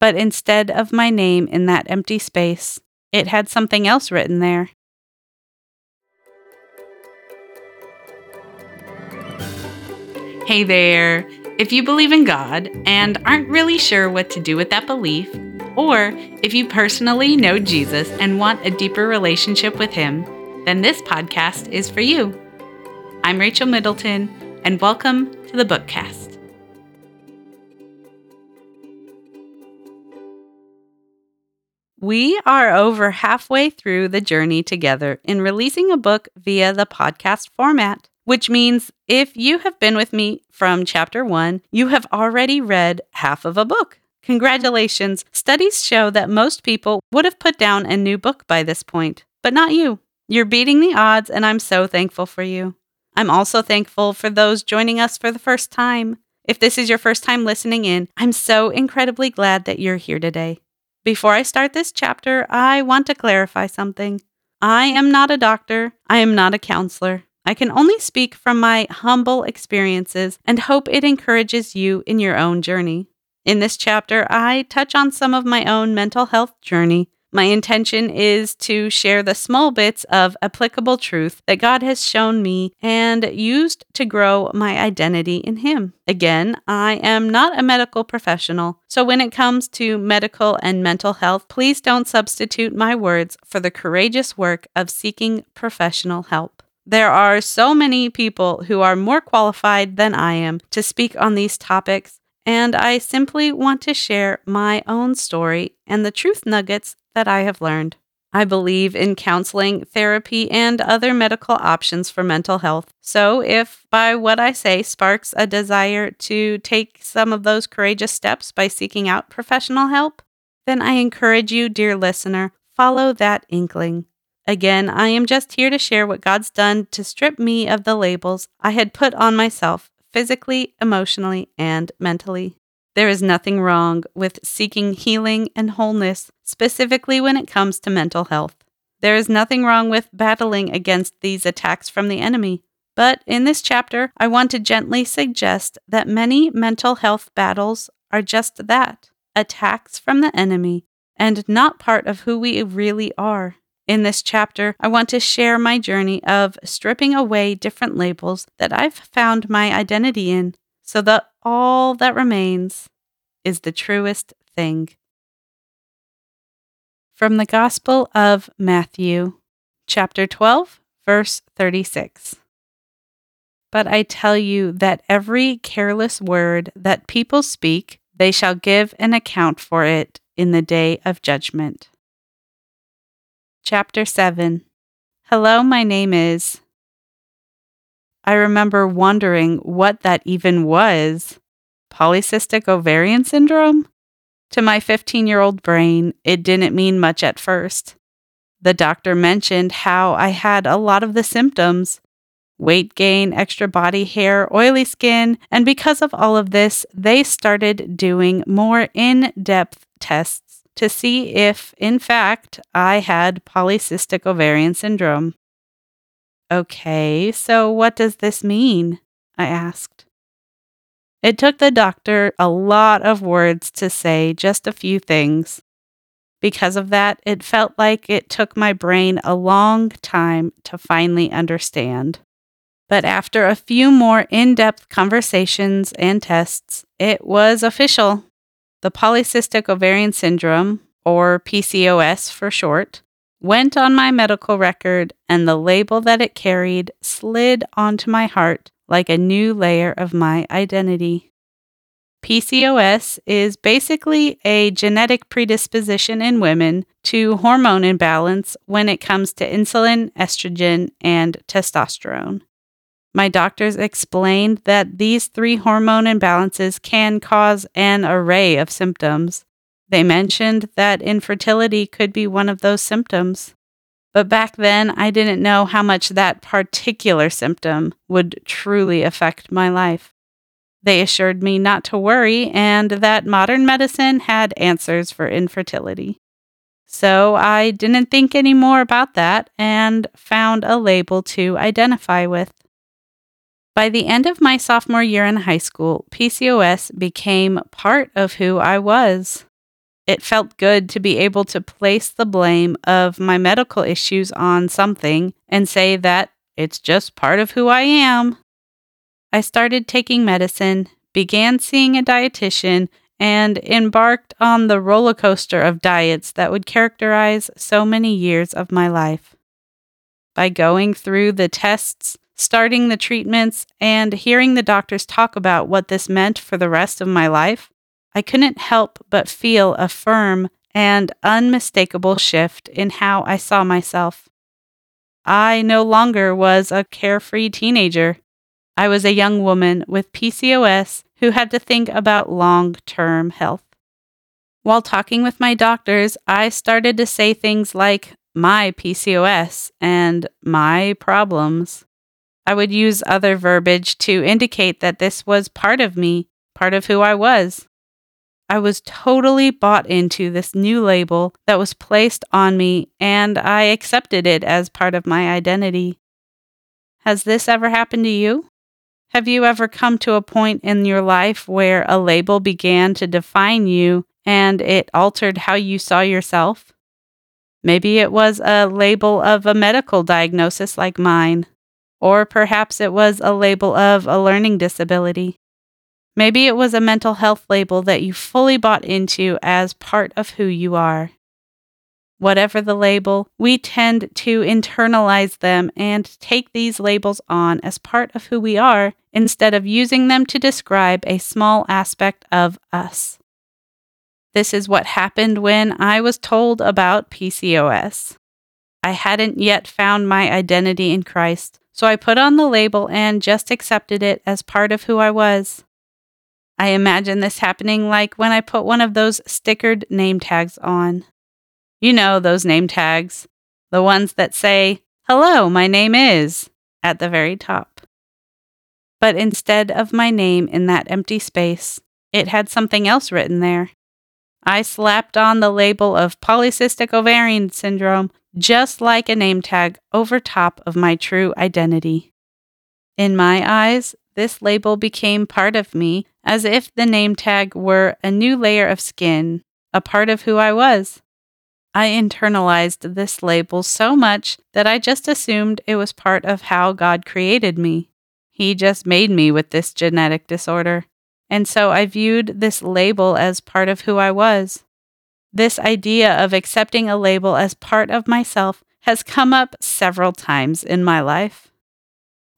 but instead of my name in that empty space, it had something else written there. Hey there! If you believe in God and aren't really sure what to do with that belief, or if you personally know Jesus and want a deeper relationship with Him, then this podcast is for you. I'm Rachel Middleton, and welcome to The Bookcast. We are over halfway through the journey together in releasing a book via the podcast format, which means if you have been with me from chapter 1, you have already read half of a book. Congratulations! Studies show that most people would have put down a new book by this point, but not you. You're beating the odds, and I'm so thankful for you. I'm also thankful for those joining us for the first time. If this is your first time listening in, I'm so incredibly glad that you're here today. Before I start this chapter, I want to clarify something. I am not a doctor. I am not a counselor. I can only speak from my humble experiences and hope it encourages you in your own journey. In this chapter, I touch on some of my own mental health journey. My intention is to share the small bits of applicable truth that God has shown me and used to grow my identity in Him. Again, I am not a medical professional, so when it comes to medical and mental health, please don't substitute my words for the courageous work of seeking professional help. There are so many people who are more qualified than I am to speak on these topics, and I simply want to share my own story and the truth nuggets that I have learned. I believe in counseling, therapy, and other medical options for mental health. So if by what I say sparks a desire to take some of those courageous steps by seeking out professional help, then I encourage you, dear listener, follow that inkling. Again, I am just here to share what God's done to strip me of the labels I had put on myself, physically, emotionally, and mentally. There is nothing wrong with seeking healing and wholeness, specifically when it comes to mental health. There is nothing wrong with battling against these attacks from the enemy. But in this chapter, I want to gently suggest that many mental health battles are just that, attacks from the enemy, and not part of who we really are. In this chapter, I want to share my journey of stripping away different labels that I've found my identity in, so that all that remains is the truest thing. From the Gospel of Matthew, chapter 12, verse 36. But I tell you that every careless word that people speak, they shall give an account for it in the day of judgment. Chapter 7. Hello, my name is. I remember wondering what that even was. Polycystic ovarian syndrome? To my 15-year-old brain, it didn't mean much at first. The doctor mentioned how I had a lot of the symptoms: weight gain, extra body hair, oily skin, and because of all of this, they started doing more in-depth tests to see if, in fact, I had polycystic ovarian syndrome. Okay, so what does this mean? I asked. It took the doctor a lot of words to say just a few things. Because of that, it felt like it took my brain a long time to finally understand. But after a few more in-depth conversations and tests, it was official. The polycystic ovarian syndrome, or PCOS for short, went on my medical record, and the label that it carried slid onto my heart like a new layer of my identity. PCOS is basically a genetic predisposition in women to hormone imbalance when it comes to insulin, estrogen, and testosterone. My doctors explained that these three hormone imbalances can cause an array of symptoms. They mentioned that infertility could be one of those symptoms. But back then, I didn't know how much that particular symptom would truly affect my life. They assured me not to worry and that modern medicine had answers for infertility. So I didn't think any more about that and found a label to identify with. By the end of my sophomore year in high school, PCOS became part of who I was. It felt good to be able to place the blame of my medical issues on something and say that it's just part of who I am. I started taking medicine, began seeing a dietitian, and embarked on the roller coaster of diets that would characterize so many years of my life. By going through the tests, starting the treatments, and hearing the doctors talk about what this meant for the rest of my life, I couldn't help but feel a firm and unmistakable shift in how I saw myself. I no longer was a carefree teenager. I was a young woman with PCOS who had to think about long-term health. While talking with my doctors, I started to say things like my PCOS and my problems. I would use other verbiage to indicate that this was part of me, part of who I was. I was totally bought into this new label that was placed on me, and I accepted it as part of my identity. Has this ever happened to you? Have you ever come to a point in your life where a label began to define you and it altered how you saw yourself? Maybe it was a label of a medical diagnosis like mine, or perhaps it was a label of a learning disability. Maybe it was a mental health label that you fully bought into as part of who you are. Whatever the label, we tend to internalize them and take these labels on as part of who we are instead of using them to describe a small aspect of us. This is what happened when I was told about PCOS. I hadn't yet found my identity in Christ, so I put on the label and just accepted it as part of who I was. I imagine this happening like when I put one of those stickered name tags on. You know those name tags, the ones that say, "Hello, my name is," at the very top. But instead of my name in that empty space, it had something else written there. I slapped on the label of polycystic ovarian syndrome just like a name tag over top of my true identity. In my eyes, this label became part of me, as if the name tag were a new layer of skin, a part of who I was. I internalized this label so much that I just assumed it was part of how God created me. He just made me with this genetic disorder, and so I viewed this label as part of who I was. This idea of accepting a label as part of myself has come up several times in my life.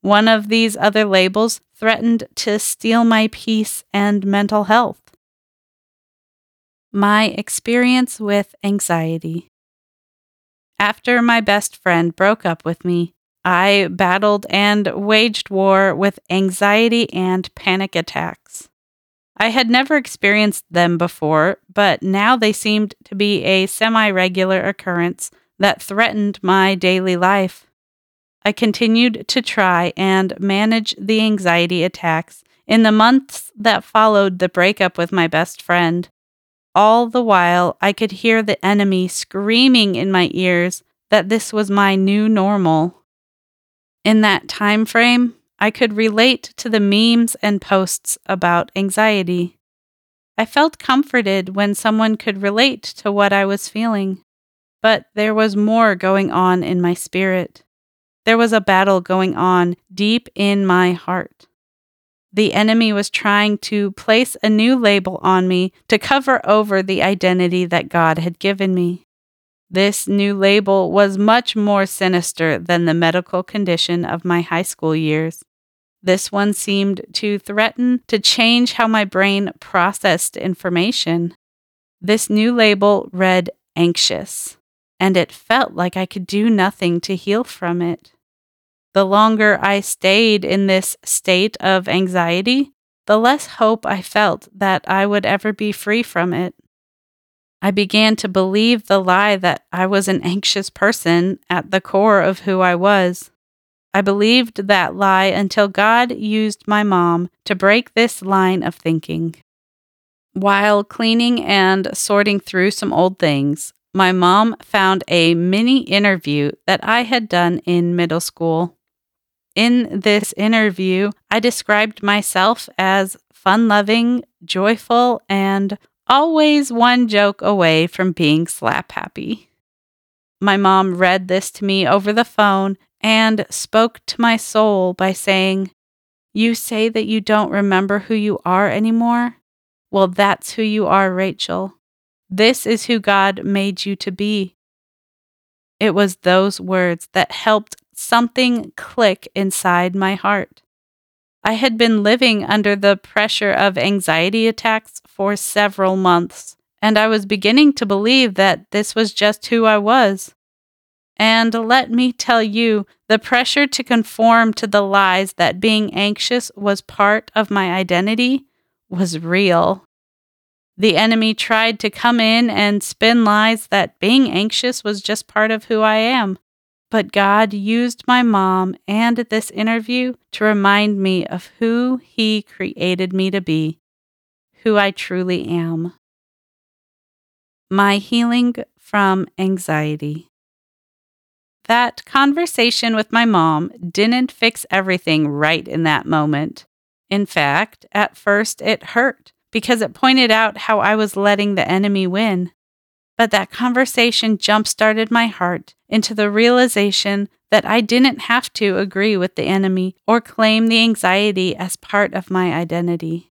One of these other labels threatened to steal my peace and mental health. My experience with anxiety. After my best friend broke up with me, I battled and waged war with anxiety and panic attacks. I had never experienced them before, but now they seemed to be a semi-regular occurrence that threatened my daily life. I continued to try and manage the anxiety attacks in the months that followed the breakup with my best friend. All the while, I could hear the enemy screaming in my ears that this was my new normal. In that time frame, I could relate to the memes and posts about anxiety. I felt comforted when someone could relate to what I was feeling, but there was more going on in my spirit. There was a battle going on deep in my heart. The enemy was trying to place a new label on me to cover over the identity that God had given me. This new label was much more sinister than the medical condition of my high school years. This one seemed to threaten to change how my brain processed information. This new label read anxious, and it felt like I could do nothing to heal from it. The longer I stayed in this state of anxiety, the less hope I felt that I would ever be free from it. I began to believe the lie that I was an anxious person at the core of who I was. I believed that lie until God used my mom to break this line of thinking. While cleaning and sorting through some old things, my mom found a mini interview that I had done in middle school. In this interview, I described myself as fun-loving, joyful, and always one joke away from being slap happy. My mom read this to me over the phone and spoke to my soul by saying, "You say that you don't remember who you are anymore? Well, that's who you are, Rachel. This is who God made you to be." It was those words that helped something click inside my heart. I had been living under the pressure of anxiety attacks for several months, and I was beginning to believe that this was just who I was. And let me tell you, the pressure to conform to the lies that being anxious was part of my identity was real. The enemy tried to come in and spin lies that being anxious was just part of who I am. But God used my mom and this interview to remind me of who He created me to be, who I truly am. My healing from anxiety. That conversation with my mom didn't fix everything right in that moment. In fact, at first it hurt because it pointed out how I was letting the enemy win. But that conversation jump-started my heart into the realization that I didn't have to agree with the enemy or claim the anxiety as part of my identity.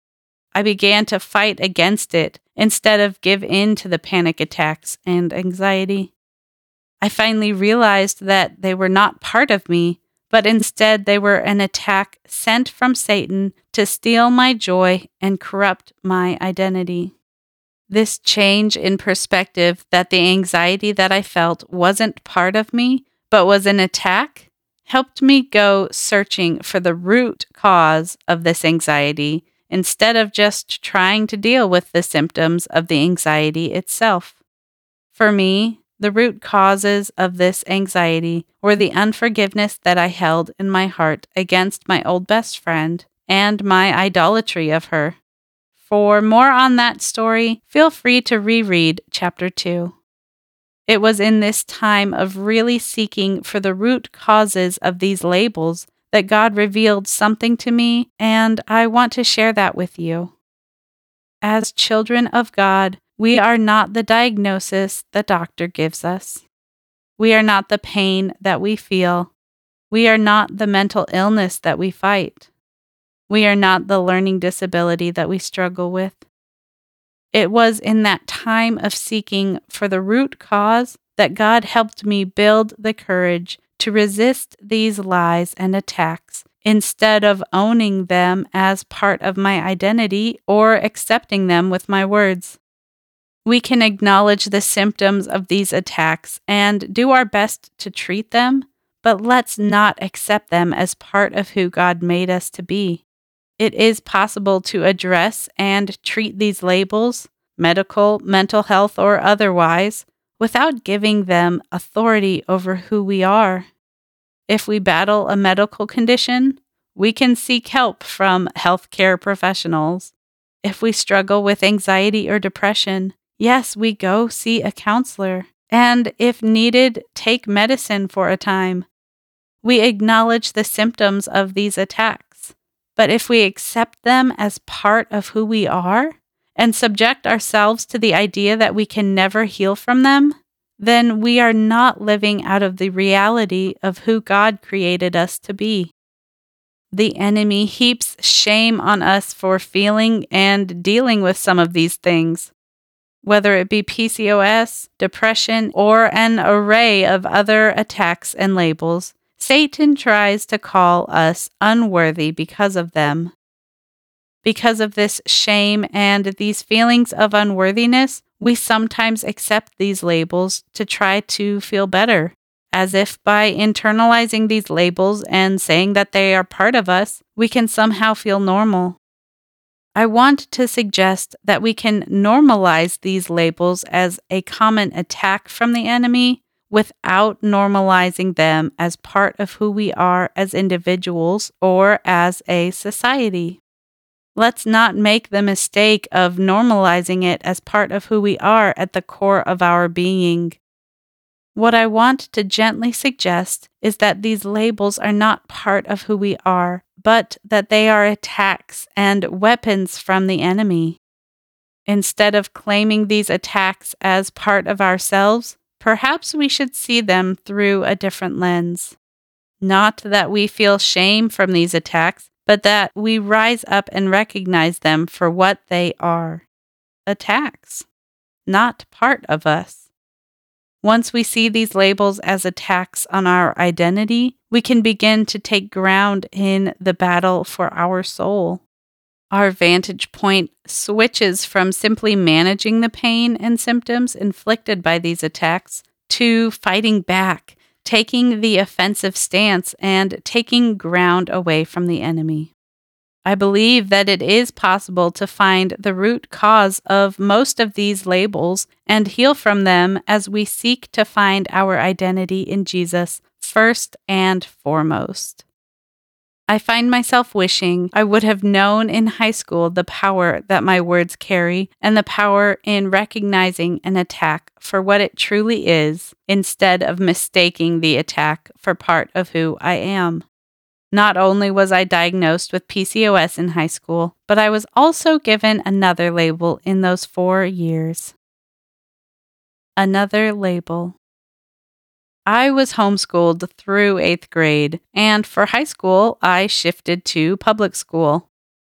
I began to fight against it instead of give in to the panic attacks and anxiety. I finally realized that they were not part of me, but instead they were an attack sent from Satan to steal my joy and corrupt my identity. This change in perspective that the anxiety that I felt wasn't part of me, but was an attack, helped me go searching for the root cause of this anxiety instead of just trying to deal with the symptoms of the anxiety itself. For me, the root causes of this anxiety were the unforgiveness that I held in my heart against my old best friend and my idolatry of her. For more on that story, feel free to reread Chapter 2. It was in this time of really seeking for the root causes of these labels that God revealed something to me, and I want to share that with you. As children of God, we are not the diagnosis the doctor gives us. We are not the pain that we feel. We are not the mental illness that we fight. We are not the learning disability that we struggle with. It was in that time of seeking for the root cause that God helped me build the courage to resist these lies and attacks instead of owning them as part of my identity or accepting them with my words. We can acknowledge the symptoms of these attacks and do our best to treat them, but let's not accept them as part of who God made us to be. It is possible to address and treat these labels, medical, mental health, or otherwise, without giving them authority over who we are. If we battle a medical condition, we can seek help from healthcare professionals. If we struggle with anxiety or depression, yes, we go see a counselor, and if needed, take medicine for a time. We acknowledge the symptoms of these attacks. But if we accept them as part of who we are and subject ourselves to the idea that we can never heal from them, then we are not living out of the reality of who God created us to be. The enemy heaps shame on us for feeling and dealing with some of these things, whether it be PCOS, depression, or an array of other attacks and labels. Satan tries to call us unworthy because of them. Because of this shame and these feelings of unworthiness, we sometimes accept these labels to try to feel better, as if by internalizing these labels and saying that they are part of us, we can somehow feel normal. I want to suggest that we can normalize these labels as a common attack from the enemy, without normalizing them as part of who we are as individuals or as a society. Let's not make the mistake of normalizing it as part of who we are at the core of our being. What I want to gently suggest is that these labels are not part of who we are, but that they are attacks and weapons from the enemy. Instead of claiming these attacks as part of ourselves, perhaps we should see them through a different lens. Not that we feel shame from these attacks, but that we rise up and recognize them for what they are. Attacks, not part of us. Once we see these labels as attacks on our identity, we can begin to take ground in the battle for our soul. Our vantage point switches from simply managing the pain and symptoms inflicted by these attacks to fighting back, taking the offensive stance, and taking ground away from the enemy. I believe that it is possible to find the root cause of most of these labels and heal from them as we seek to find our identity in Jesus first and foremost. I find myself wishing I would have known in high school the power that my words carry and the power in recognizing an attack for what it truly is instead of mistaking the attack for part of who I am. Not only was I diagnosed with PCOS in high school, but I was also given another label in those 4 years. Another label. I was homeschooled through 8th grade, and for high school, I shifted to public school.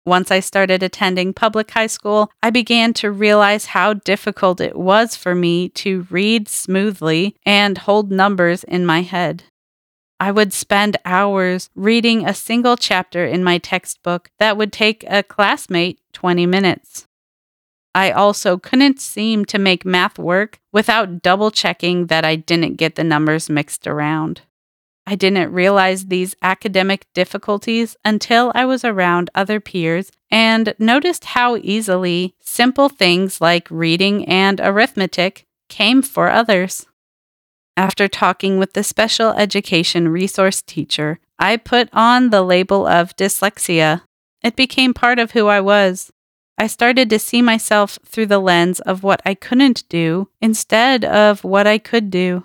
Once I started attending public high school, I began to realize how difficult it was for me to read smoothly and hold numbers in my head. I would spend hours reading a single chapter in my textbook that would take a classmate 20 minutes. I also couldn't seem to make math work without double-checking that I didn't get the numbers mixed around. I didn't realize these academic difficulties until I was around other peers and noticed how easily simple things like reading and arithmetic came for others. After talking with the special education resource teacher, I put on the label of dyslexia. It became part of who I was. I started to see myself through the lens of what I couldn't do instead of what I could do.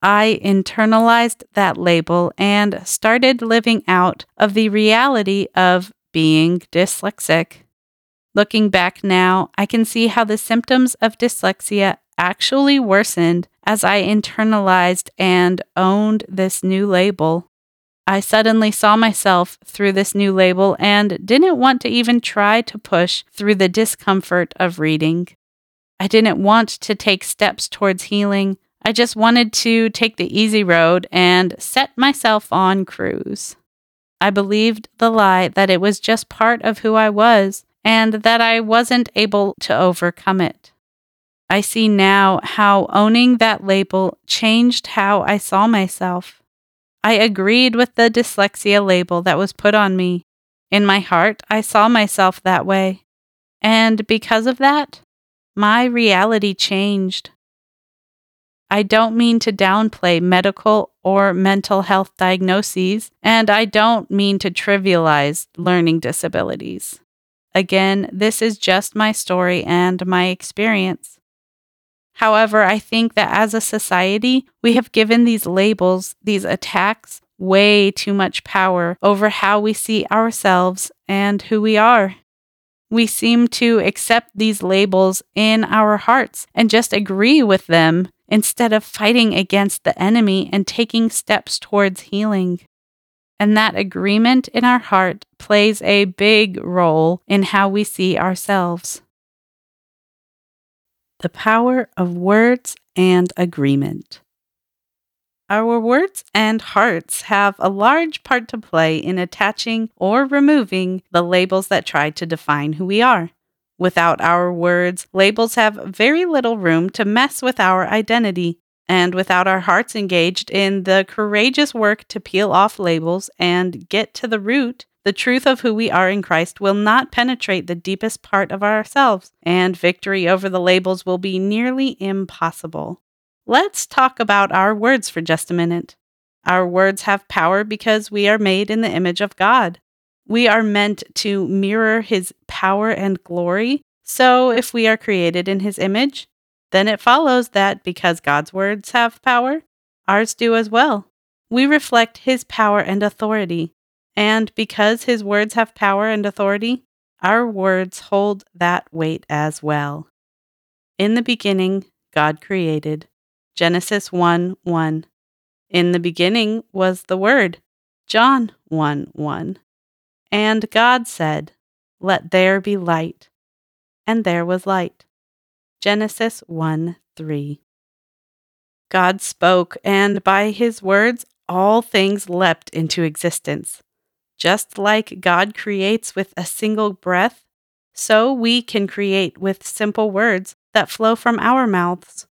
I internalized that label and started living out of the reality of being dyslexic. Looking back now, I can see how the symptoms of dyslexia actually worsened as I internalized and owned this new label. I suddenly saw myself through this new label and didn't want to even try to push through the discomfort of reading. I didn't want to take steps towards healing. I just wanted to take the easy road and set myself on cruise. I believed the lie that it was just part of who I was and that I wasn't able to overcome it. I see now how owning that label changed how I saw myself. I agreed with the dyslexia label that was put on me. In my heart, I saw myself that way. And because of that, my reality changed. I don't mean to downplay medical or mental health diagnoses, and I don't mean to trivialize learning disabilities. Again, this is just my story and my experience. However, I think that as a society, we have given these labels, these attacks, way too much power over how we see ourselves and who we are. We seem to accept these labels in our hearts and just agree with them instead of fighting against the enemy and taking steps towards healing. And that agreement in our heart plays a big role in how we see ourselves. The power of words and agreement. Our words and hearts have a large part to play in attaching or removing the labels that try to define who we are. Without our words, labels have very little room to mess with our identity. And without our hearts engaged in the courageous work to peel off labels and get to the root, the truth of who we are in Christ will not penetrate the deepest part of ourselves, and victory over the labels will be nearly impossible. Let's talk about our words for just a minute. Our words have power because we are made in the image of God. We are meant to mirror His power and glory. So if we are created in His image, then it follows that because God's words have power, ours do as well. We reflect His power and authority. And because His words have power and authority, Our words hold that weight as well. In the beginning, God created. Genesis 1:1. In the beginning was the Word. John 1:1. And God said, "Let there be light." And there was light. Genesis 1:3. God spoke, and by his words all things leapt into existence. Just like God creates with a single breath, so we can create with simple words that flow from our mouths.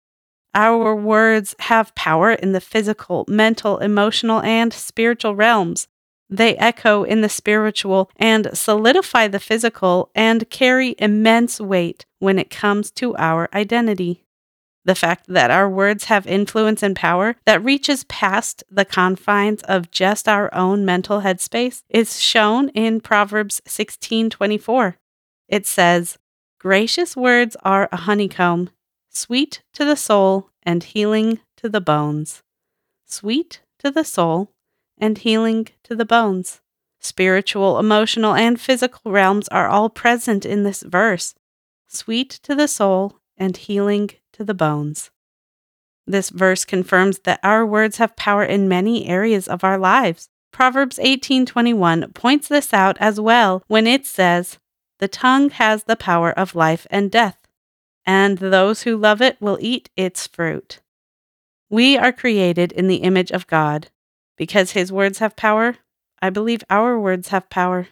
Our words have power in the physical, mental, emotional, and spiritual realms. They echo in the spiritual and solidify the physical and carry immense weight when it comes to our identity. The fact that our words have influence and power that reaches past the confines of just our own mental headspace is shown in Proverbs 16:24. It says, "Gracious words are a honeycomb, sweet to the soul and healing to the bones." Sweet to the soul and healing to the bones. Spiritual, emotional, and physical realms are all present in this verse. Sweet to the soul and healing to the bones. This verse confirms that our words have power in many areas of our lives. Proverbs 18:21 points this out as well when it says, "The tongue has the power of life and death, and those who love it will eat its fruit." We are created in the image of God. Because his words have power, I believe our words have power.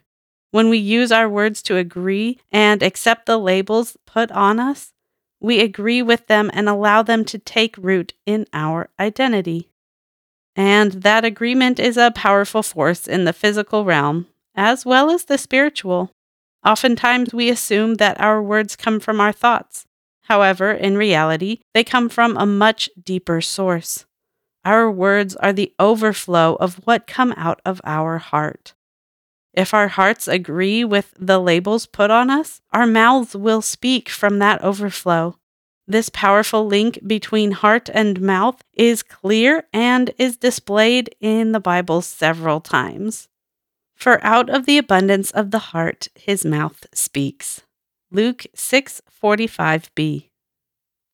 When we use our words to agree and accept the labels put on us, we agree with them and allow them to take root in our identity. And that agreement is a powerful force in the physical realm, as well as the spiritual. Oftentimes we assume that our words come from our thoughts. However, in reality, they come from a much deeper source. Our words are the overflow of what come out of our heart. If our hearts agree with the labels put on us, our mouths will speak from that overflow. This powerful link between heart and mouth is clear and is displayed in the Bible several times. For out of the abundance of the heart, his mouth speaks. Luke 6:45b.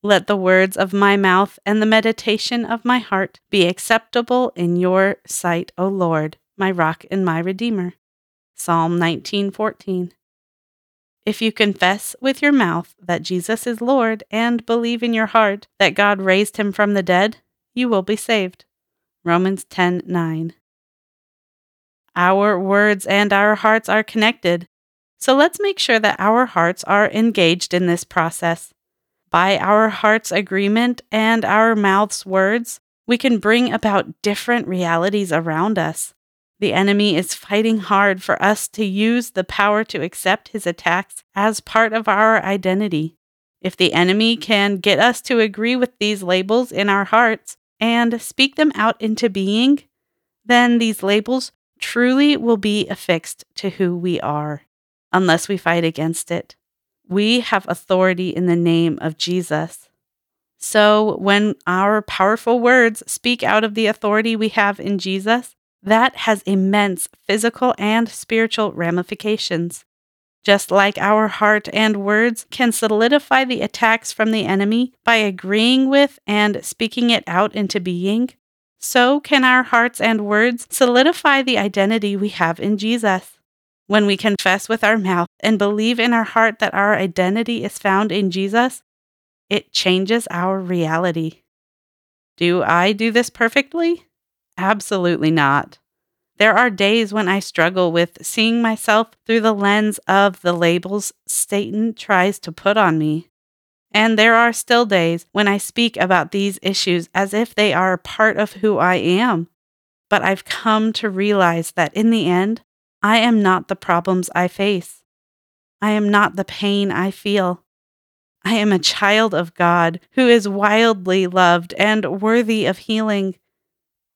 Let the words of my mouth and the meditation of my heart be acceptable in your sight, O Lord, my rock and my redeemer. Psalm 19:14. If you confess with your mouth that Jesus is Lord and believe in your heart that God raised him from the dead, you will be saved. Romans 10:9. Our words and our hearts are connected, so let's make sure that our hearts are engaged in this process. By our heart's agreement and our mouth's words, we can bring about different realities around us. The enemy is fighting hard for us to use the power to accept his attacks as part of our identity. If the enemy can get us to agree with these labels in our hearts and speak them out into being, then these labels truly will be affixed to who we are, unless we fight against it. We have authority in the name of Jesus. So when our powerful words speak out of the authority we have in Jesus, that has immense physical and spiritual ramifications. Just like our heart and words can solidify the attacks from the enemy by agreeing with and speaking it out into being, so can our hearts and words solidify the identity we have in Jesus. When we confess with our mouth and believe in our heart that our identity is found in Jesus, it changes our reality. Do I do this perfectly? Absolutely not. There are days when I struggle with seeing myself through the lens of the labels Satan tries to put on me. And there are still days when I speak about these issues as if they are a part of who I am. But I've come to realize that in the end, I am not the problems I face. I am not the pain I feel. I am a child of God who is wildly loved and worthy of healing.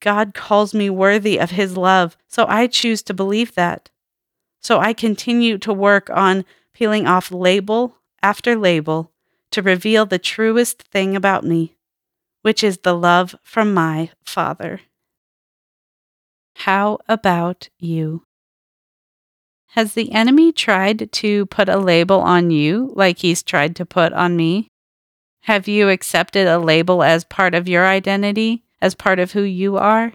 God calls me worthy of his love, so I choose to believe that. So I continue to work on peeling off label after label to reveal the truest thing about me, which is the love from my Father. How about you? Has the enemy tried to put a label on you like he's tried to put on me? Have you accepted a label as part of your identity, as part of who you are?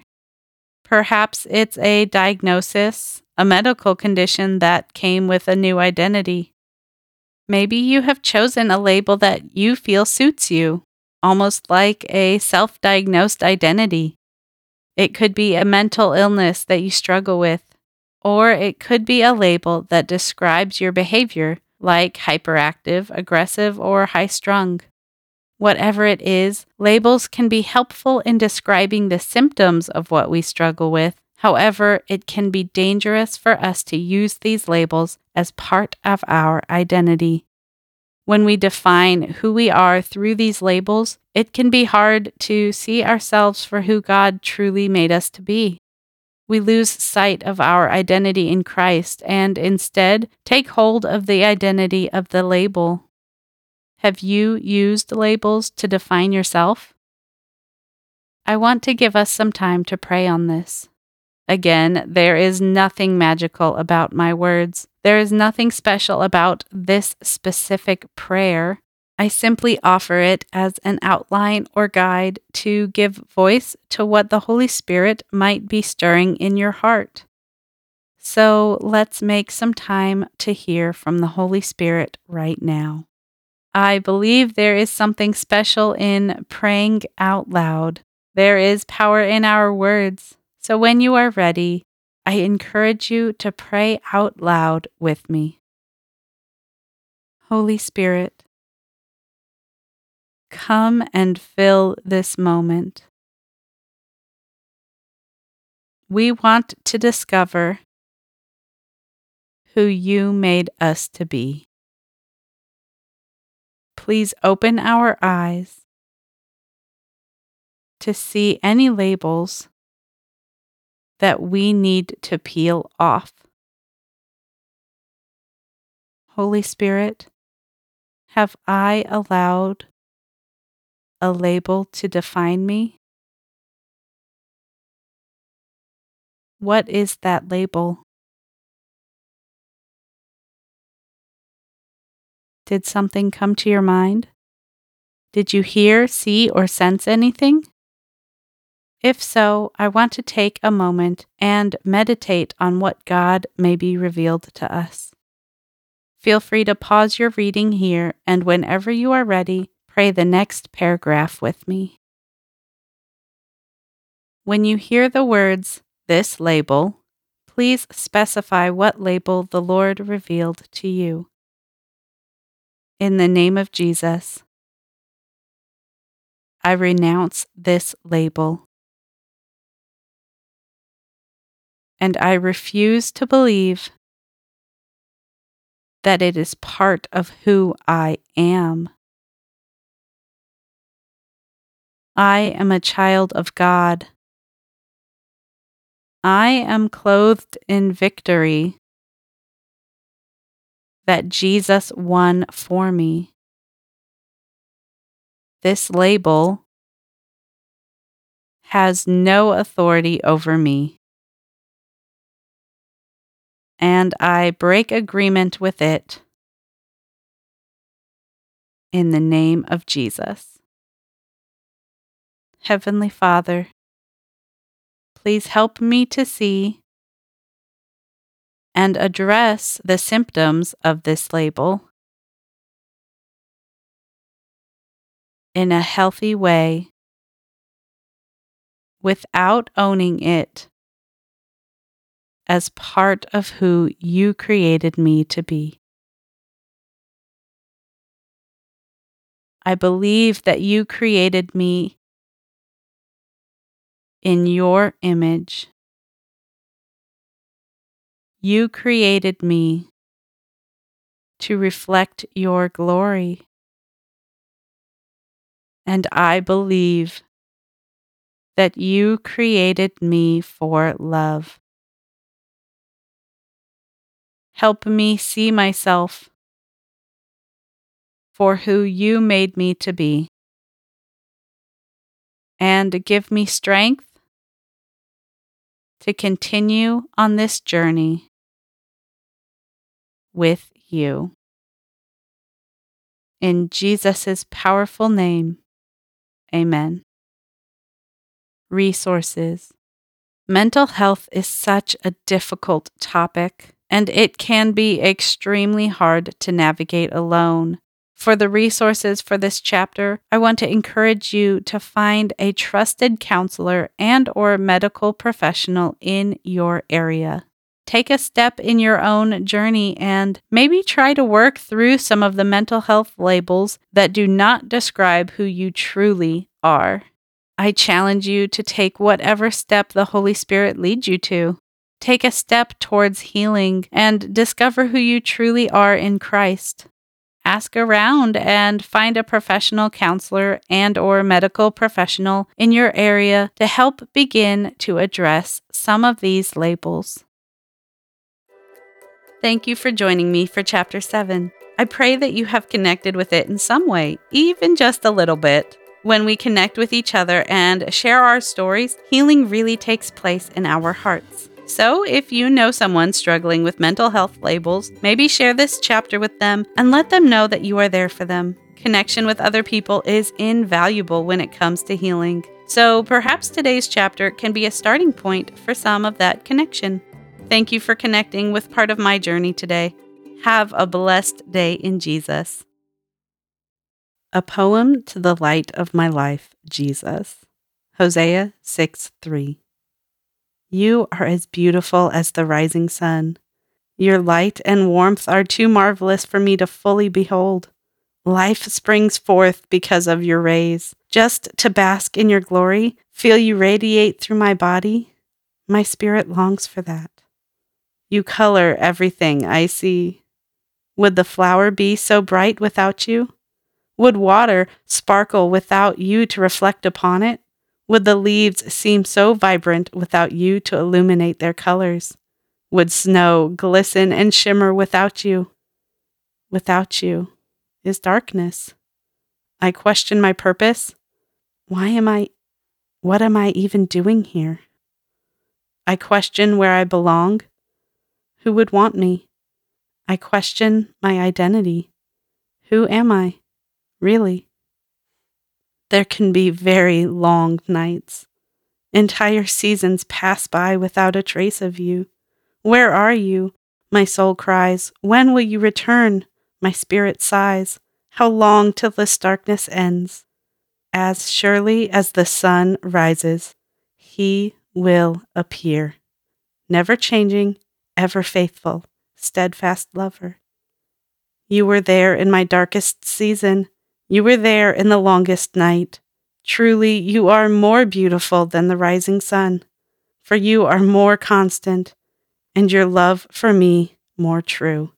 Perhaps it's a diagnosis, a medical condition that came with a new identity. Maybe you have chosen a label that you feel suits you, almost like a self-diagnosed identity. It could be a mental illness that you struggle with. Or it could be a label that describes your behavior, like hyperactive, aggressive, or high-strung. Whatever it is, labels can be helpful in describing the symptoms of what we struggle with. However, it can be dangerous for us to use these labels as part of our identity. When we define who we are through these labels, it can be hard to see ourselves for who God truly made us to be. We lose sight of our identity in Christ and instead take hold of the identity of the label. Have you used labels to define yourself? I want to give us some time to pray on this. Again, there is nothing magical about my words. There is nothing special about this specific prayer. I simply offer it as an outline or guide to give voice to what the Holy Spirit might be stirring in your heart. So let's make some time to hear from the Holy Spirit right now. I believe there is something special in praying out loud. There is power in our words. So when you are ready, I encourage you to pray out loud with me. Holy Spirit, come and fill this moment. We want to discover who you made us to be. Please open our eyes to see any labels that we need to peel off. Holy Spirit, have I allowed a label to define me? What is that label? Did something come to your mind? Did you hear, see, or sense anything? If so, I want to take a moment and meditate on what God may be revealed to us. Feel free to pause your reading here, and whenever you are ready, pray the next paragraph with me. When you hear the words, "this label," please specify what label the Lord revealed to you. In the name of Jesus, I renounce this label, and I refuse to believe that it is part of who I am. I am a child of God. I am clothed in victory that Jesus won for me. This label has no authority over me, and I break agreement with it in the name of Jesus. Heavenly Father, please help me to see and address the symptoms of this label in a healthy way without owning it as part of who you created me to be. I believe that you created me in your image. You created me to reflect your glory, and I believe that you created me for love. Help me see myself for who you made me to be, and give me strength to continue on this journey with you. In Jesus' powerful name, amen. Resources. Mental health is such a difficult topic, and it can be extremely hard to navigate alone. For the resources for this chapter, I want to encourage you to find a trusted counselor and/or medical professional in your area. Take a step in your own journey and maybe try to work through some of the mental health labels that do not describe who you truly are. I challenge you to take whatever step the Holy Spirit leads you to. Take a step towards healing and discover who you truly are in Christ. Ask around and find a professional counselor and/or medical professional in your area to help begin to address some of these labels. Thank you for joining me for Chapter 7. I pray that you have connected with it in some way, even just a little bit. When we connect with each other and share our stories, healing really takes place in our hearts. So if you know someone struggling with mental health labels, maybe share this chapter with them and let them know that you are there for them. Connection with other people is invaluable when it comes to healing. So perhaps today's chapter can be a starting point for some of that connection. Thank you for connecting with part of my journey today. Have a blessed day in Jesus. A poem to the light of my life, Jesus. Hosea 6:3. You are as beautiful as the rising sun. Your light and warmth are too marvelous for me to fully behold. Life springs forth because of your rays. Just to bask in your glory, feel you radiate through my body. My spirit longs for that. You color everything I see. Would the flower be so bright without you? Would water sparkle without you to reflect upon it? Would the leaves seem so vibrant without you to illuminate their colors? Would snow glisten and shimmer without you? Without you is darkness. I question my purpose. What am I even doing here? I question where I belong. Who would want me? I question my identity. Who am I, really? There can be very long nights. Entire seasons pass by without a trace of you. Where are you? My soul cries. When will you return? My spirit sighs. How long till this darkness ends? As surely as the sun rises, he will appear. Never changing, ever faithful, steadfast lover. You were there in my darkest season. You were there in the longest night. Truly, you are more beautiful than the rising sun, for you are more constant, and your love for me more true.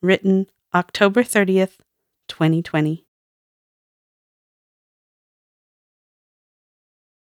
Written October 30th, 2020.